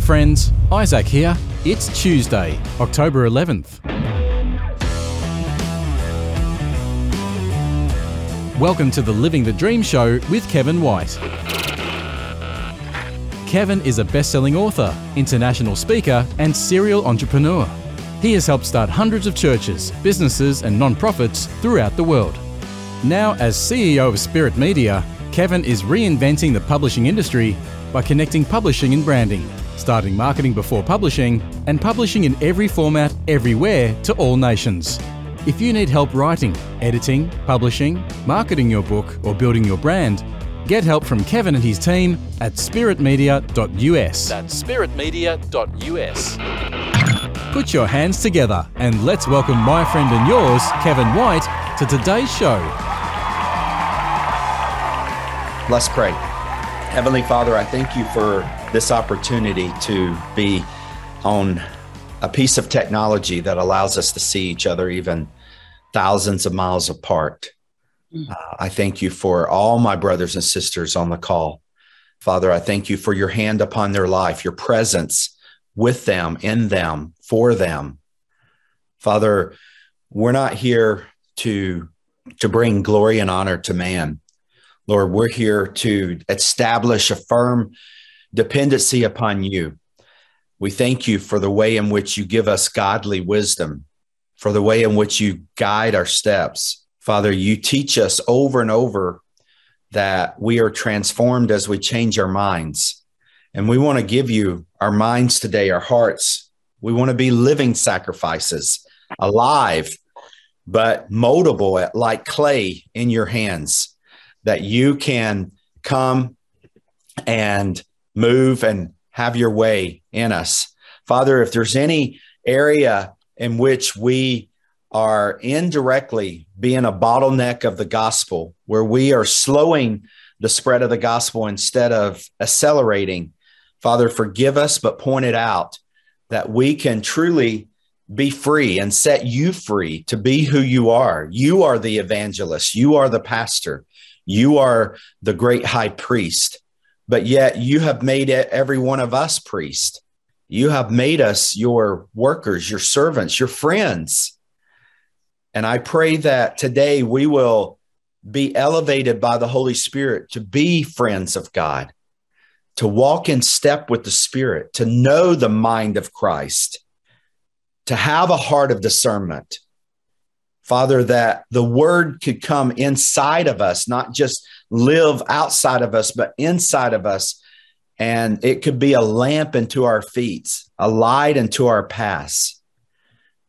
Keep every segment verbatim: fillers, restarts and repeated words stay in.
Hey friends, Isaac here. It's Tuesday, October eleventh. Welcome to the Living the Dream show with Kevin White. Kevin is a best-selling author, international speaker, and serial entrepreneur. He has helped start hundreds of churches, businesses, and non-profits throughout the world. Now, as C E O of Spirit Media, Kevin is reinventing the publishing industry by connecting publishing and branding, starting marketing before publishing, and publishing in every format, everywhere, to all nations. If you need help writing, editing, publishing, marketing your book, or building your brand, get help from Kevin and his team at spirit media dot U S. That's spirit media dot U S. Put your hands together and let's welcome my friend and yours, Kevin White, to today's show. Let's pray. Heavenly Father, I thank you for this opportunity to be on a piece of technology that allows us to see each other even thousands of miles apart. Uh, I thank you for all my brothers and sisters on the call. Father, I thank you for your hand upon their life, your presence with them, in them, for them. Father, we're not here to, to bring glory and honor to man. Lord, we're here to establish a firm dependency upon you. We thank you for the way in which you give us godly wisdom, for the way in which you guide our steps. Father, you teach us over and over that we are transformed as we change our minds. And we want to give you our minds today, our hearts. We want to be living sacrifices, alive, but moldable like clay in your hands, that you can come and move and have your way in us. Father, if there's any area in which we are indirectly being a bottleneck of the gospel, where we are slowing the spread of the gospel instead of accelerating, Father, forgive us, but point it out that we can truly be free and set you free to be who you are. You are the evangelist. You are the pastor. You are the great high priest, but yet you have made every one of us priests. You have made us your workers, your servants, your friends. And I pray that today we will be elevated by the Holy Spirit to be friends of God, to walk in step with the Spirit, to know the mind of Christ, to have a heart of discernment. Father, that the word could come inside of us, not just live outside of us, but inside of us. And it could be a lamp unto our feet, a light unto our paths.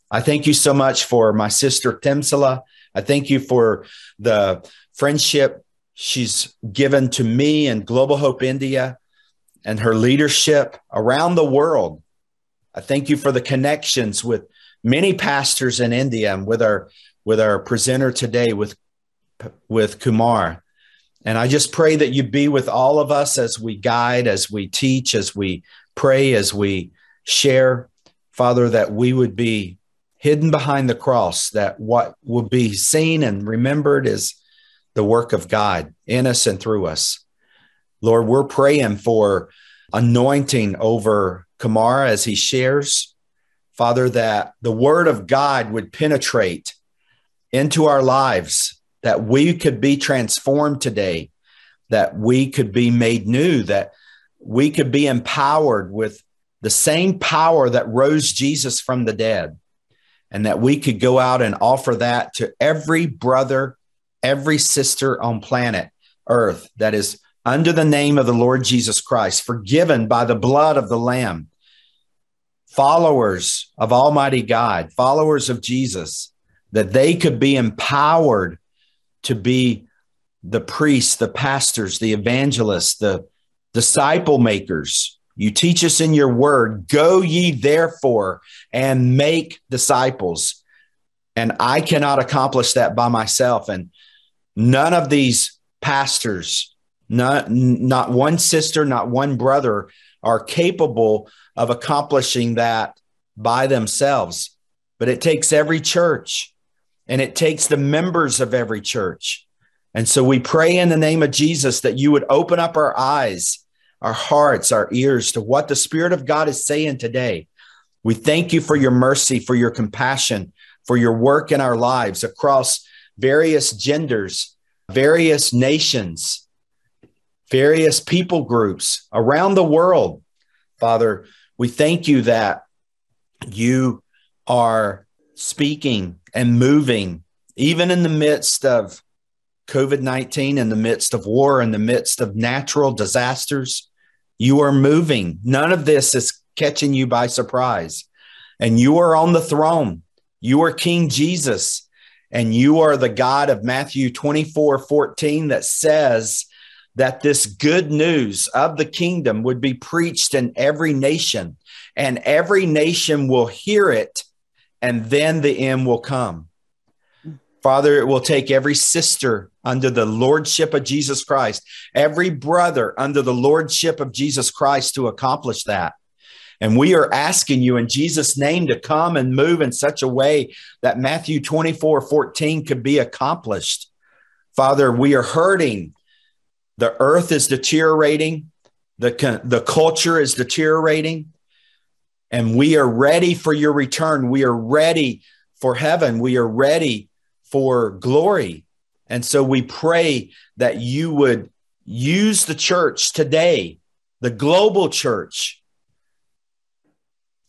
I thank you so much for my sister, Timsala. I thank you for the friendship she's given to me and Global Hope India and her leadership around the world. I thank you for the connections with many pastors in India and with our with our presenter today, with, with Kumar. And I just pray that you be with all of us as we guide, as we teach, as we pray, as we share. Father, that we would be hidden behind the cross, that what will be seen and remembered is the work of God in us and through us. Lord, we're praying for anointing over Kumar as he shares. Father, that the word of God would penetrate into our lives, that we could be transformed today, that we could be made new, that we could be empowered with the same power that rose Jesus from the dead, and that we could go out and offer that to every brother, every sister on planet Earth that is under the name of the Lord Jesus Christ, forgiven by the blood of the Lamb. Followers of Almighty God, followers of Jesus, that they could be empowered to be the priests, the pastors, the evangelists, the disciple makers. You teach us in your word, go ye therefore and make disciples. And I cannot accomplish that by myself. And none of these pastors, not, not one sister, not one brother are capable of accomplishing that by themselves. But it takes every church, and it takes the members of every church. And so we pray in the name of Jesus that you would open up our eyes, our hearts, our ears to what the Spirit of God is saying today. We thank you for your mercy, for your compassion, for your work in our lives across various genders, various nations, various people groups around the world. Father, we thank you that you are speaking and moving, even in the midst of COVID nineteen, in the midst of war, in the midst of natural disasters. You are moving. None of this is catching you by surprise. And you are on the throne. You are King Jesus. And you are the God of Matthew twenty-four fourteen that says that this good news of the kingdom would be preached in every nation, and every nation will hear it, and then the end will come. Father, it will take every sister under the lordship of Jesus Christ, every brother under the lordship of Jesus Christ to accomplish that. And we are asking you in Jesus' name to come and move in such a way that Matthew twenty-four fourteen could be accomplished. Father, we are hurting. The earth is deteriorating. The, the culture is deteriorating. And we are ready for your return. We are ready for heaven. We are ready for glory. And so we pray that you would use the church today, the global church,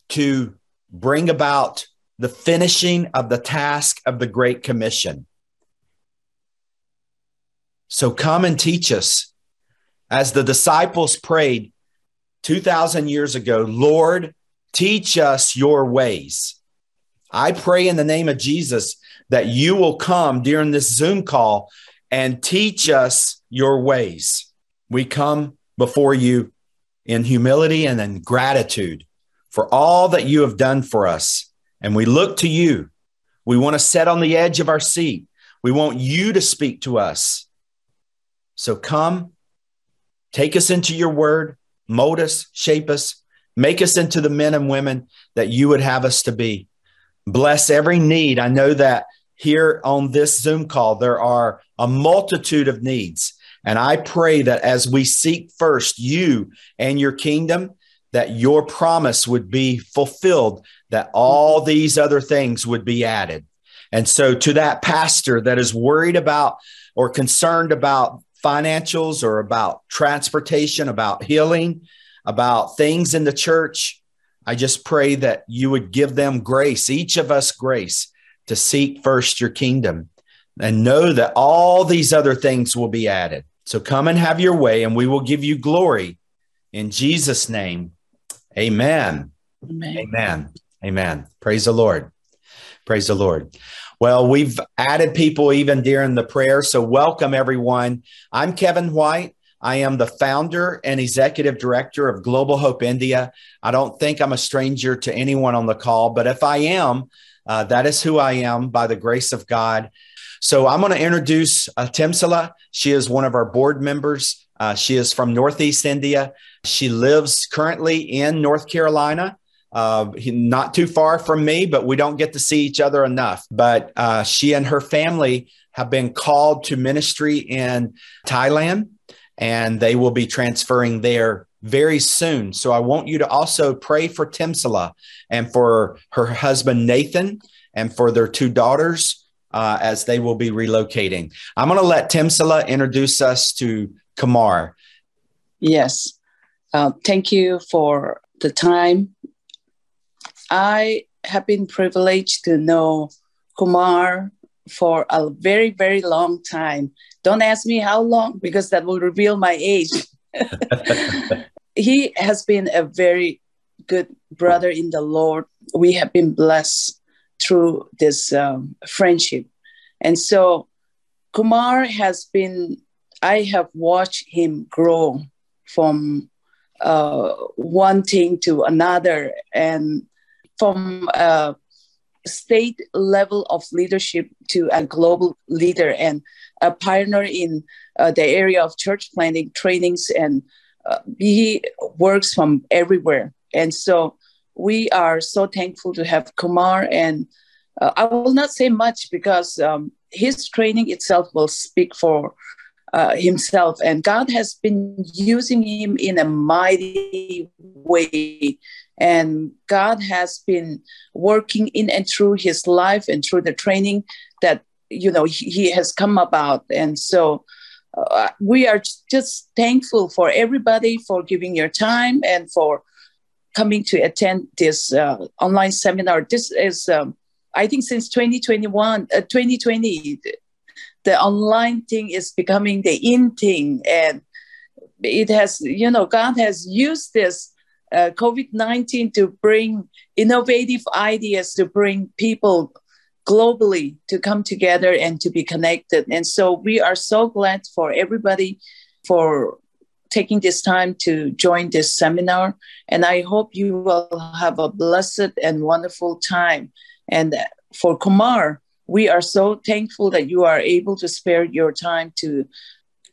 to bring about the finishing of the task of the Great Commission. So come and teach us. As the disciples prayed two thousand years ago, Lord, teach us your ways. I pray in the name of Jesus that you will come during this Zoom call and teach us your ways. We come before you in humility and in gratitude for all that you have done for us. And we look to you. We want to sit on the edge of our seat. We want you to speak to us. So come, take us into your word, mold us, shape us, make us into the men and women that you would have us to be. Bless every need. I know that here on this Zoom call, there are a multitude of needs. And I pray that as we seek first you and your kingdom, that your promise would be fulfilled, that all these other things would be added. And so to that pastor that is worried about or concerned about financials or about transportation, about healing, about things in the church, I just pray that you would give them grace, each of us grace, to seek first your kingdom and know that all these other things will be added. So come and have your way, and we will give you glory. In Jesus' name. Amen. Amen. Amen. Amen. Praise the Lord. Praise the Lord. Well, we've added people even during the prayer. So welcome, everyone. I'm Kevin White. I am the founder and executive director of Global Hope India. I don't think I'm a stranger to anyone on the call, but if I am, uh, that is who I am by the grace of God. So I'm going to introduce uh, Timsala. She is one of our board members. Uh, she is from Northeast India. She lives currently in North Carolina, uh, not too far from me, but we don't get to see each other enough. But uh, she and her family have been called to ministry in Thailand, and they will be transferring there very soon. So I want you to also pray for Timsala and for her husband, Nathan, and for their two daughters uh, as they will be relocating. I'm going to let Timsala introduce us to Kumar. Yes. Uh, thank you for the time. I have been privileged to know Kumar for a very, very long time. Don't ask me how long, because that will reveal my age. He has been a very good brother in the Lord. We have been blessed through this um, friendship. And so Kumar has been I have watched him grow from uh, one thing to another, and from a state level of leadership to a global leader and a pioneer in uh, the area of church planting trainings. And uh, he works from everywhere. And so we are so thankful to have Kumar. And uh, I will not say much because um, his training itself will speak for uh, himself, and God has been using him in a mighty way. And God has been working in and through his life and through the training that, you know, he, he has come about. And so uh, we are just thankful for everybody for giving your time and for coming to attend this uh, online seminar. This is, um, I think since twenty twenty-one, uh, twenty twenty, the online thing is becoming the in thing. And it has, you know, God has used this Uh, COVID nineteen to bring innovative ideas, to bring people globally to come together and to be connected. And so we are so glad for everybody for taking this time to join this seminar. And I hope you will have a blessed and wonderful time. And for Kumar, we are so thankful that you are able to spare your time to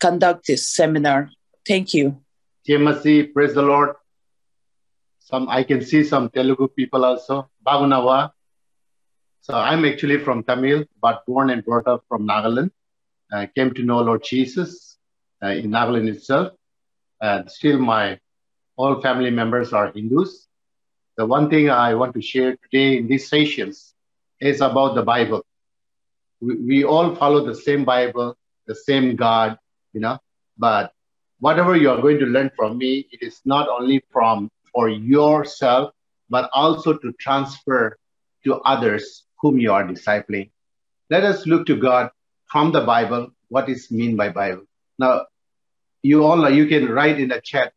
conduct this seminar. Thank you. T M S C, praise the Lord. Some, I can see some Telugu people also. Bagunawa. So I'm actually from Tamil, but born and brought up from Nagaland. I came to know Lord Jesus uh, in Nagaland itself. And still my all family members are Hindus. The one thing I want to share today in these sessions is about the Bible. We, we all follow the same Bible, the same God, you know. But whatever you are going to learn from me, it is not only from for yourself, but also to transfer to others whom you are discipling. Let us look to God from the Bible, what is meant by Bible. Now, you all, you can write in the chat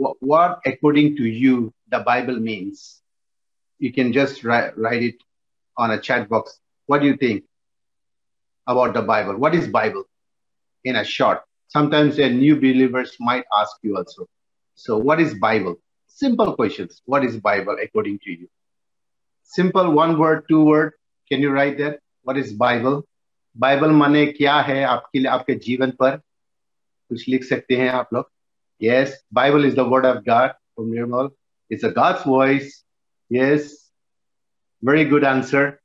what, what according to you, the Bible means. You can just write, write it on a chat box. What do you think about the Bible? What is Bible in a short? Sometimes the new believers might ask you also. So what is Bible? Simple questions. What is Bible according to you? Simple one word, two word. Can you write that? What is Bible? Bible माने क्या है आपके लिए आपके जीवन पर कुछ लिख सकते हैं आप लोग? Yes, Bible is the word of God from Nirmal. It's a God's voice. Yes, very good answer.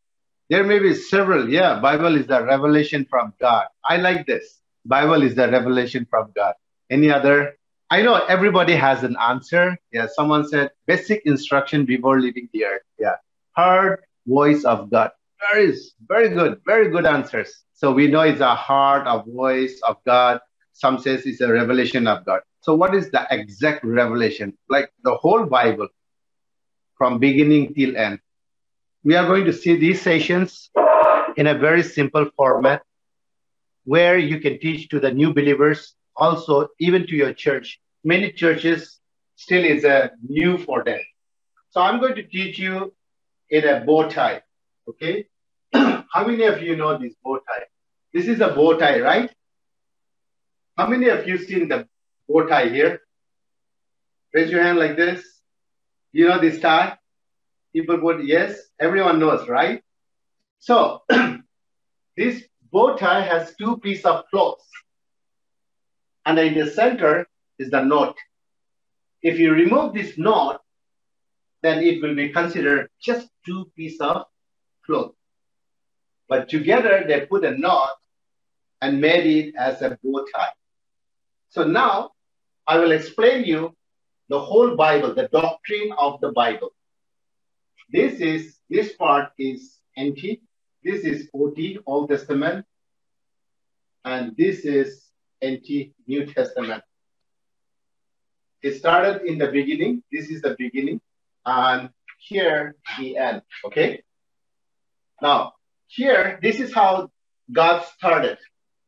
There may be several. Yeah, Bible is the revelation from God. I like this. Bible is the revelation from God. Any other? I know everybody has an answer. Yeah, someone said basic instruction before leaving the earth. Yeah, heard voice of God. Very, very good, very good answers. So we know it's a heart, a voice of God. Some says it's a revelation of God. So what is the exact revelation? Like the whole Bible, from beginning till end. We are going to see these sessions in a very simple format, where you can teach to the new believers, also even to your church. Many churches still is a new for them. So I'm going to teach you in a bow tie, okay? How many of you know this bow tie? This is a bow tie, right? How many of you seen the bow tie here? Raise your hand like this. You know this tie? People would, yes, everyone knows, right? So this bow tie has two pieces of cloth. And in the center is the knot. If you remove this knot, then it will be considered just two pieces of cloth. But together, they put a knot and made it as a bow tie. So now, I will explain you the whole Bible, the doctrine of the Bible. This is, this part is N T, this is O T, Old Testament, and this is N T, New Testament. It started in the beginning. This is the beginning. And here, the end. Okay? Now, here, this is how God started.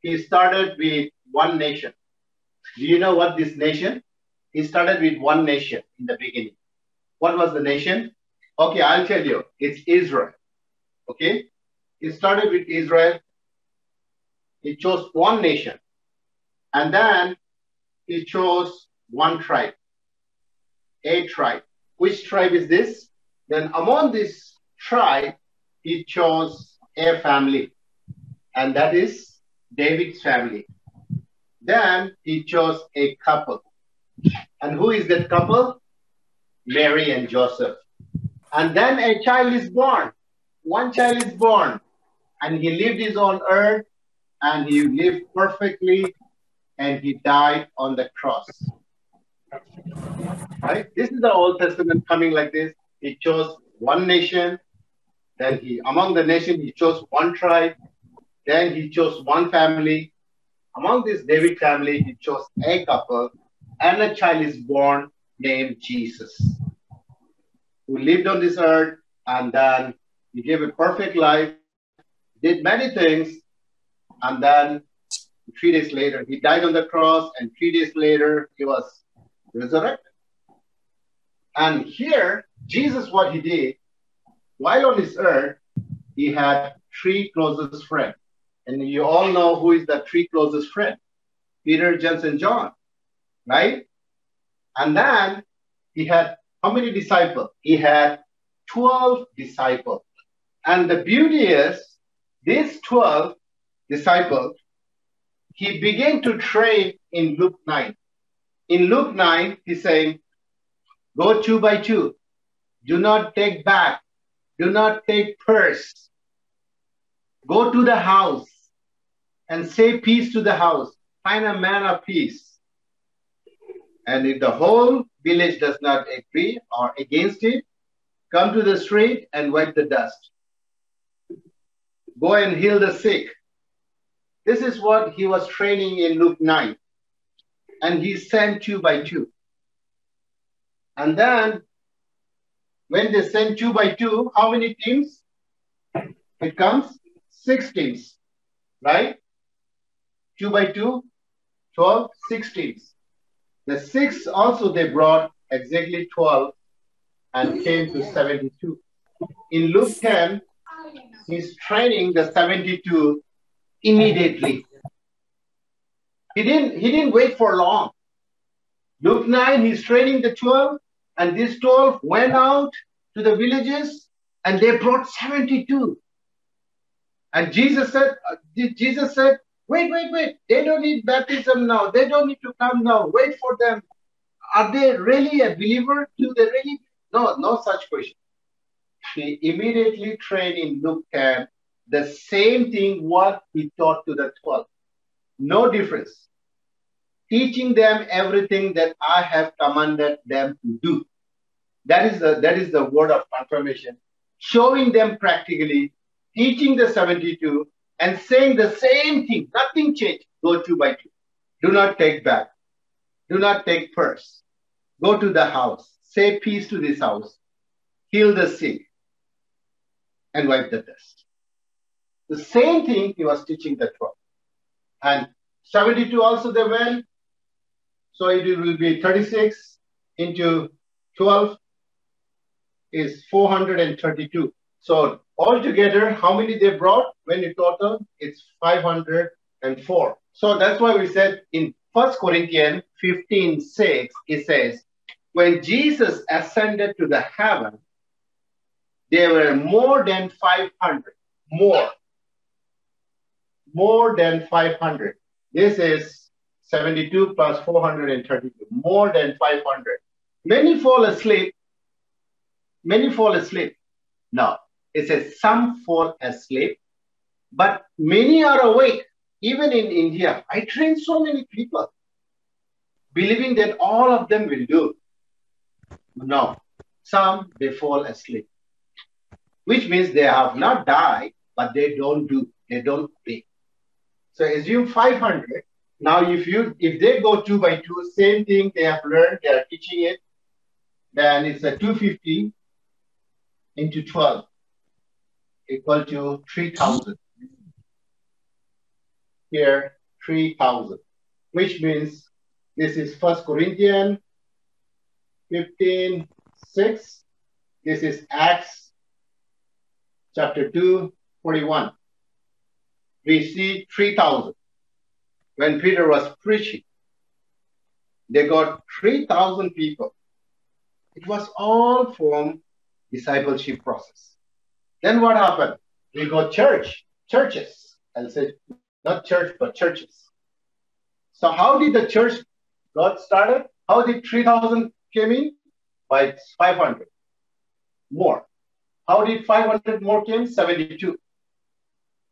He started with one nation. Do you know what this nation? He started with one nation in the beginning. What was the nation? Okay, I'll tell you. It's Israel. Okay? He started with Israel. He chose one nation. And then he chose one tribe, a tribe. Which tribe is this? Then among this tribe, he chose a family, and that is David's family. Then he chose a couple. And who is that couple? Mary and Joseph. And then a child is born. One child is born. And he lived his own earth, and he lived perfectly and he died on the cross. Right? This is the Old Testament coming like this. He chose one nation. Then he, among the nation, he chose one tribe. Then he chose one family. Among this David family, he chose a couple, and a child is born named Jesus, who lived on this earth, and then he gave a perfect life, did many things, and then three days later, he died on the cross, and three days later, he was resurrected. And here, Jesus, what he did, while on this earth, he had three closest friends. And you all know who is the three closest friends, Peter, James, and John, right? And then he had how many disciples? He had twelve disciples. And the beauty is, these twelve disciples, he began to train in Luke nine. In Luke nine, he's saying, go two by two. Do not take bag. Do not take purse. Go to the house and say peace to the house. Find a man of peace. And if the whole village does not agree or against it, come to the street and wipe the dust. Go and heal the sick. This is what he was training in Luke nine. And he sent two by two. And then, when they sent two by two, how many teams? It comes six teams, right? Two by two, twelve, six teams. The six also they brought exactly twelve and came to seventy-two. In Luke ten, he's training the seventy-two immediately. He didn't, he didn't wait for long. Luke nine, he's training the twelve, and these twelve went out to the villages and they brought seventy-two. And Jesus said, Jesus said, wait, wait, wait. They don't need baptism now. They don't need to come now. Wait for them. Are they really a believer? Do they really? No, no such question. He immediately trained in Luke ten the same thing what he taught to the twelve. No difference. Teaching them everything that I have commanded them to do. That is the, that is the word of confirmation. Showing them practically, teaching the seventy-two, and saying the same thing, nothing changed. Go two by two. Do not take back. Do not take purse. Go to the house. Say peace to this house. Heal the sick. And wipe the dust. The same thing he was teaching the twelve. And seventy-two also they went. So it will be thirty-six into twelve is four hundred thirty-two. So altogether, how many they brought? When you total, it's five hundred four. So that's why we said in First Corinthians fifteen six, it says, when Jesus ascended to the heaven, there were more than five hundred. More. More than five hundred. This is seventy-two plus four hundred thirty-two. More than five hundred. Many fall asleep. Many fall asleep. No. It says some fall asleep, but many are awake. Even in India, I train so many people, believing that all of them will do. No, some, they fall asleep, which means they have not died, but they don't do, they don't obey. So assume five hundred. Now, if you if they go two by two, same thing they have learned, they are teaching it, then it's a two hundred fifty into twelve. Equal to three thousand. Here, three thousand. Which means this is First Corinthians fifteen six. This is Acts chapter two, forty-one. We see three thousand. When Peter was preaching, they got three thousand people. It was all from discipleship process. Then what happened? We got church, churches. I'll say not church, but churches. So how did the church got started? How did three thousand came in? By five hundred more. How did five hundred more came? seventy-two.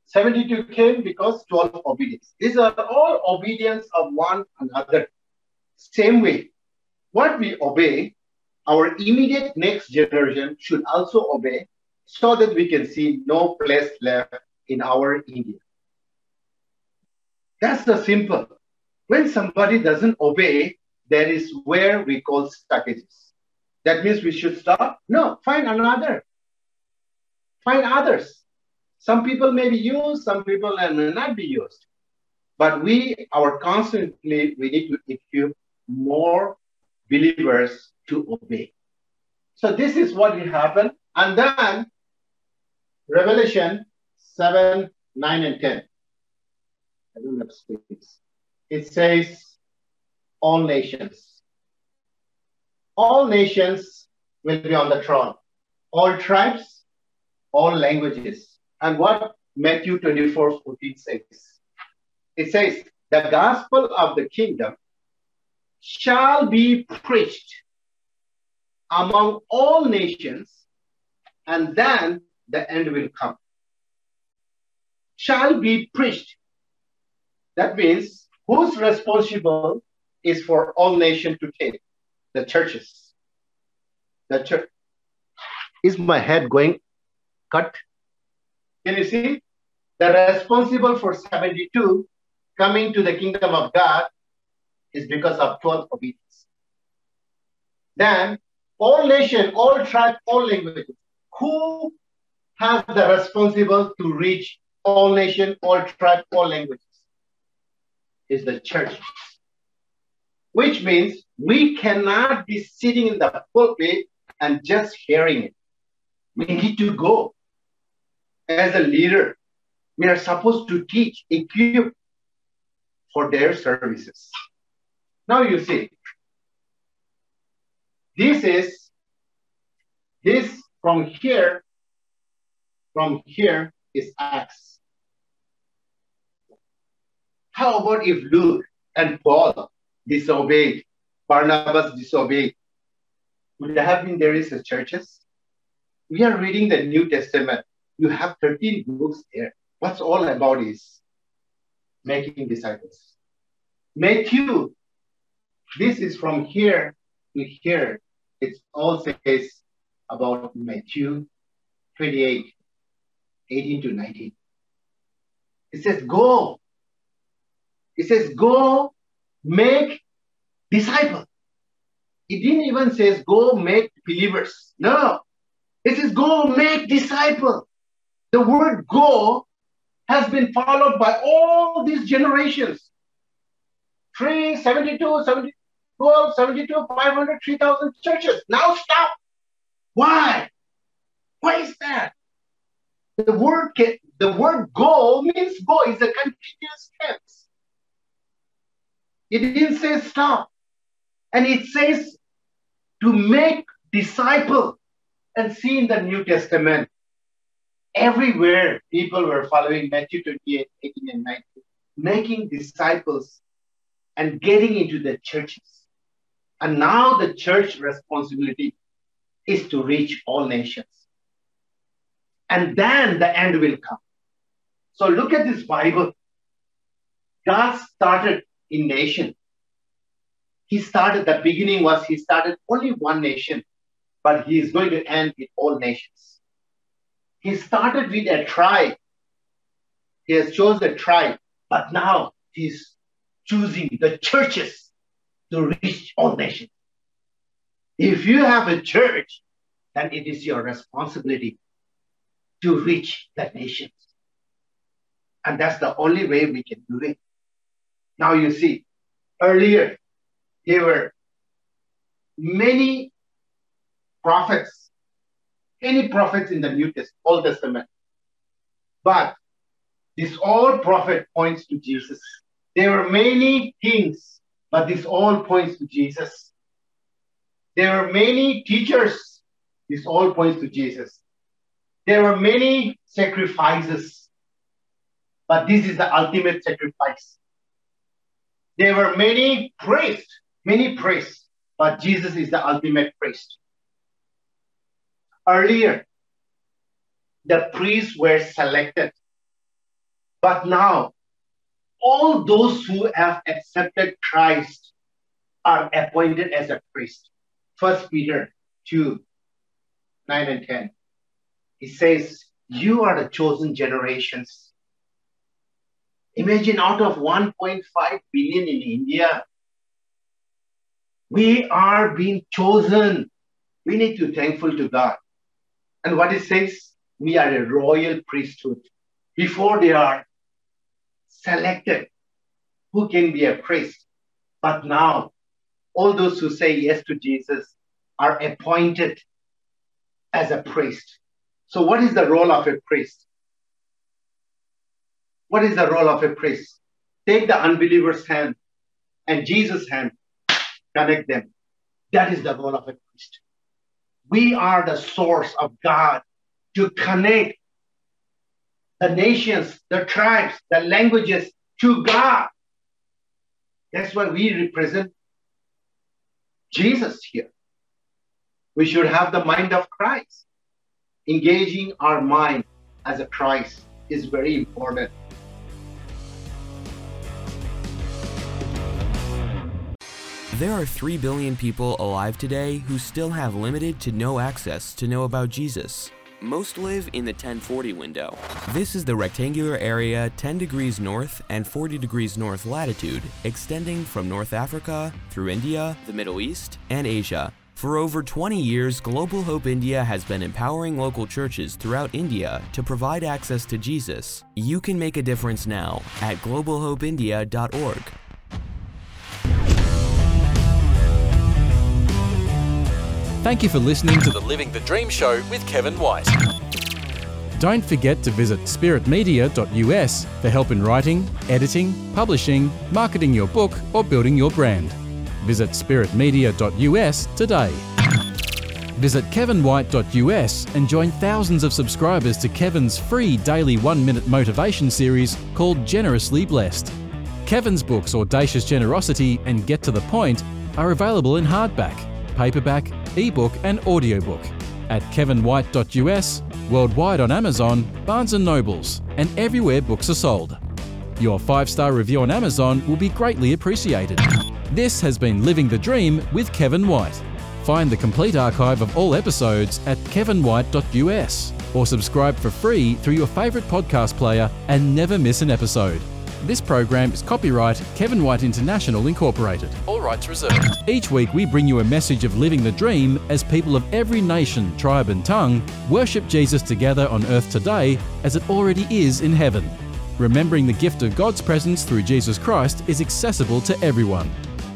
seventy-two came because twelve obedience. These are all obedience of one another. Same way, what we obey, our immediate next generation should also obey, so that we can see no place left in our India. That's the simple. When somebody doesn't obey, that is where we call stoppages. That means we should stop? No, find another. Find others. Some people may be used, some people may not be used. But we are constantly, we need to equip more believers to obey. So this is what will happen. And then, Revelation seven, nine, and ten. I don't have space. It says, all nations. All nations will be on the throne. All tribes, all languages. And what Matthew twenty-four, fourteen says? It says, the gospel of the kingdom shall be preached among all nations, and then the end will come. Shall be preached. That means, who's responsible is for all nations to take? The churches. The church. Is my head going cut? Can you see? The responsible for seventy-two coming to the kingdom of God is because of twelve obedience. Then, all nations, all tribes, all languages. Who has the responsible to reach all nations, all tribes, all languages? Is the church. Which means we cannot be sitting in the pulpit and just hearing it. We need to go. As a leader, we are supposed to teach, equip for their services. Now you see, this is, this from here, from here is Acts. How about if Luke and Paul disobeyed, Barnabas disobeyed? Would there have been there is a churches? We are reading the New Testament. You have thirteen books there. What's all about is making disciples. Matthew, this is from here to here. It all says about Matthew twenty-eight, eighteen to nineteen. It says, go. It says, go make disciples. It didn't even say, go make believers. No. It says, go make disciples. The word go has been followed by all these generations. three, seventy-two, seventy, twelve, seventy-two, five hundred, three thousand churches. Now stop. Why? Why is that? The word, can, the word go means go. It's a continuous tense. It didn't say stop. And it says to make disciples. And see in the New Testament, everywhere people were following Matthew twenty-eight, eighteen and nineteen, making disciples and getting into the churches. And now the church responsibility is to reach all nations. And then the end will come. So look at this Bible. God started in nation. He started, the beginning was he started only one nation, but he is going to end with all nations. He started with a tribe. He has chosen a tribe, but now he's choosing the churches to reach all nations. If you have a church, then it is your responsibility to reach the nations. And that's the only way we can do it. Now you see, earlier there were many prophets. Any prophets in the New Testament, Old Testament. But this all prophet points to Jesus. There were many kings, but this all points to Jesus. There were many teachers. This all points to Jesus. There were many sacrifices, but this is the ultimate sacrifice. There were many priests, many priests, but Jesus is the ultimate priest. Earlier, the priests were selected But now, all those who have accepted Christ are appointed as a priest. First Peter two, nine and ten. He says, you are the chosen generations. Imagine, out of one point five billion in India, we are being chosen. We need to be thankful to God. And what it says, we are a royal priesthood. Before they are selected, who can be a priest? But now, all those who say yes to Jesus are appointed as a priest. So what is the role of a priest? What is the role of a priest? Take the unbeliever's hand and Jesus' hand, connect them. That is the role of a priest. We are the source of God to connect the nations, the tribes, the languages to God. That's why we represent Jesus here. We should have the mind of Christ. Engaging our mind as a Christ is very important. There are three billion people alive today who still have limited to no access to know about Jesus. Most live in the ten forty window. This is the rectangular area ten degrees north and forty degrees north latitude, extending from North Africa through India, the Middle East, and Asia. For over twenty years, Global Hope India has been empowering local churches throughout India to provide access to Jesus. You can make a difference now at global hope india dot org. Thank you for listening to the Living the Dream Show with Kevin White. Don't forget to visit spirit media dot U S for help in writing, editing, publishing, marketing your book, or building your brand. Visit spirit media dot U S today. Visit kevin white dot U S and join thousands of subscribers to Kevin's free daily one-minute motivation series called Generously Blessed. Kevin's books Audacious Generosity and Get to the Point are available in hardback, paperback, ebook and audiobook at kevin white dot U S, worldwide on Amazon, Barnes and Nobles, and everywhere books are sold. Your five-star review on Amazon will be greatly appreciated. This has been Living the Dream with Kevin White. Find the complete archive of all episodes at kevin white dot U S or subscribe for free through your favourite podcast player and never miss an episode. This program is copyright Kevin White International Incorporated. All rights reserved. Each week we bring you a message of living the dream as people of every nation, tribe and tongue worship Jesus together on earth today as it already is in heaven. Remembering the gift of God's presence through Jesus Christ is accessible to everyone.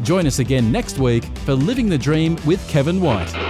Join us again next week for Living the Dream with Kevin White.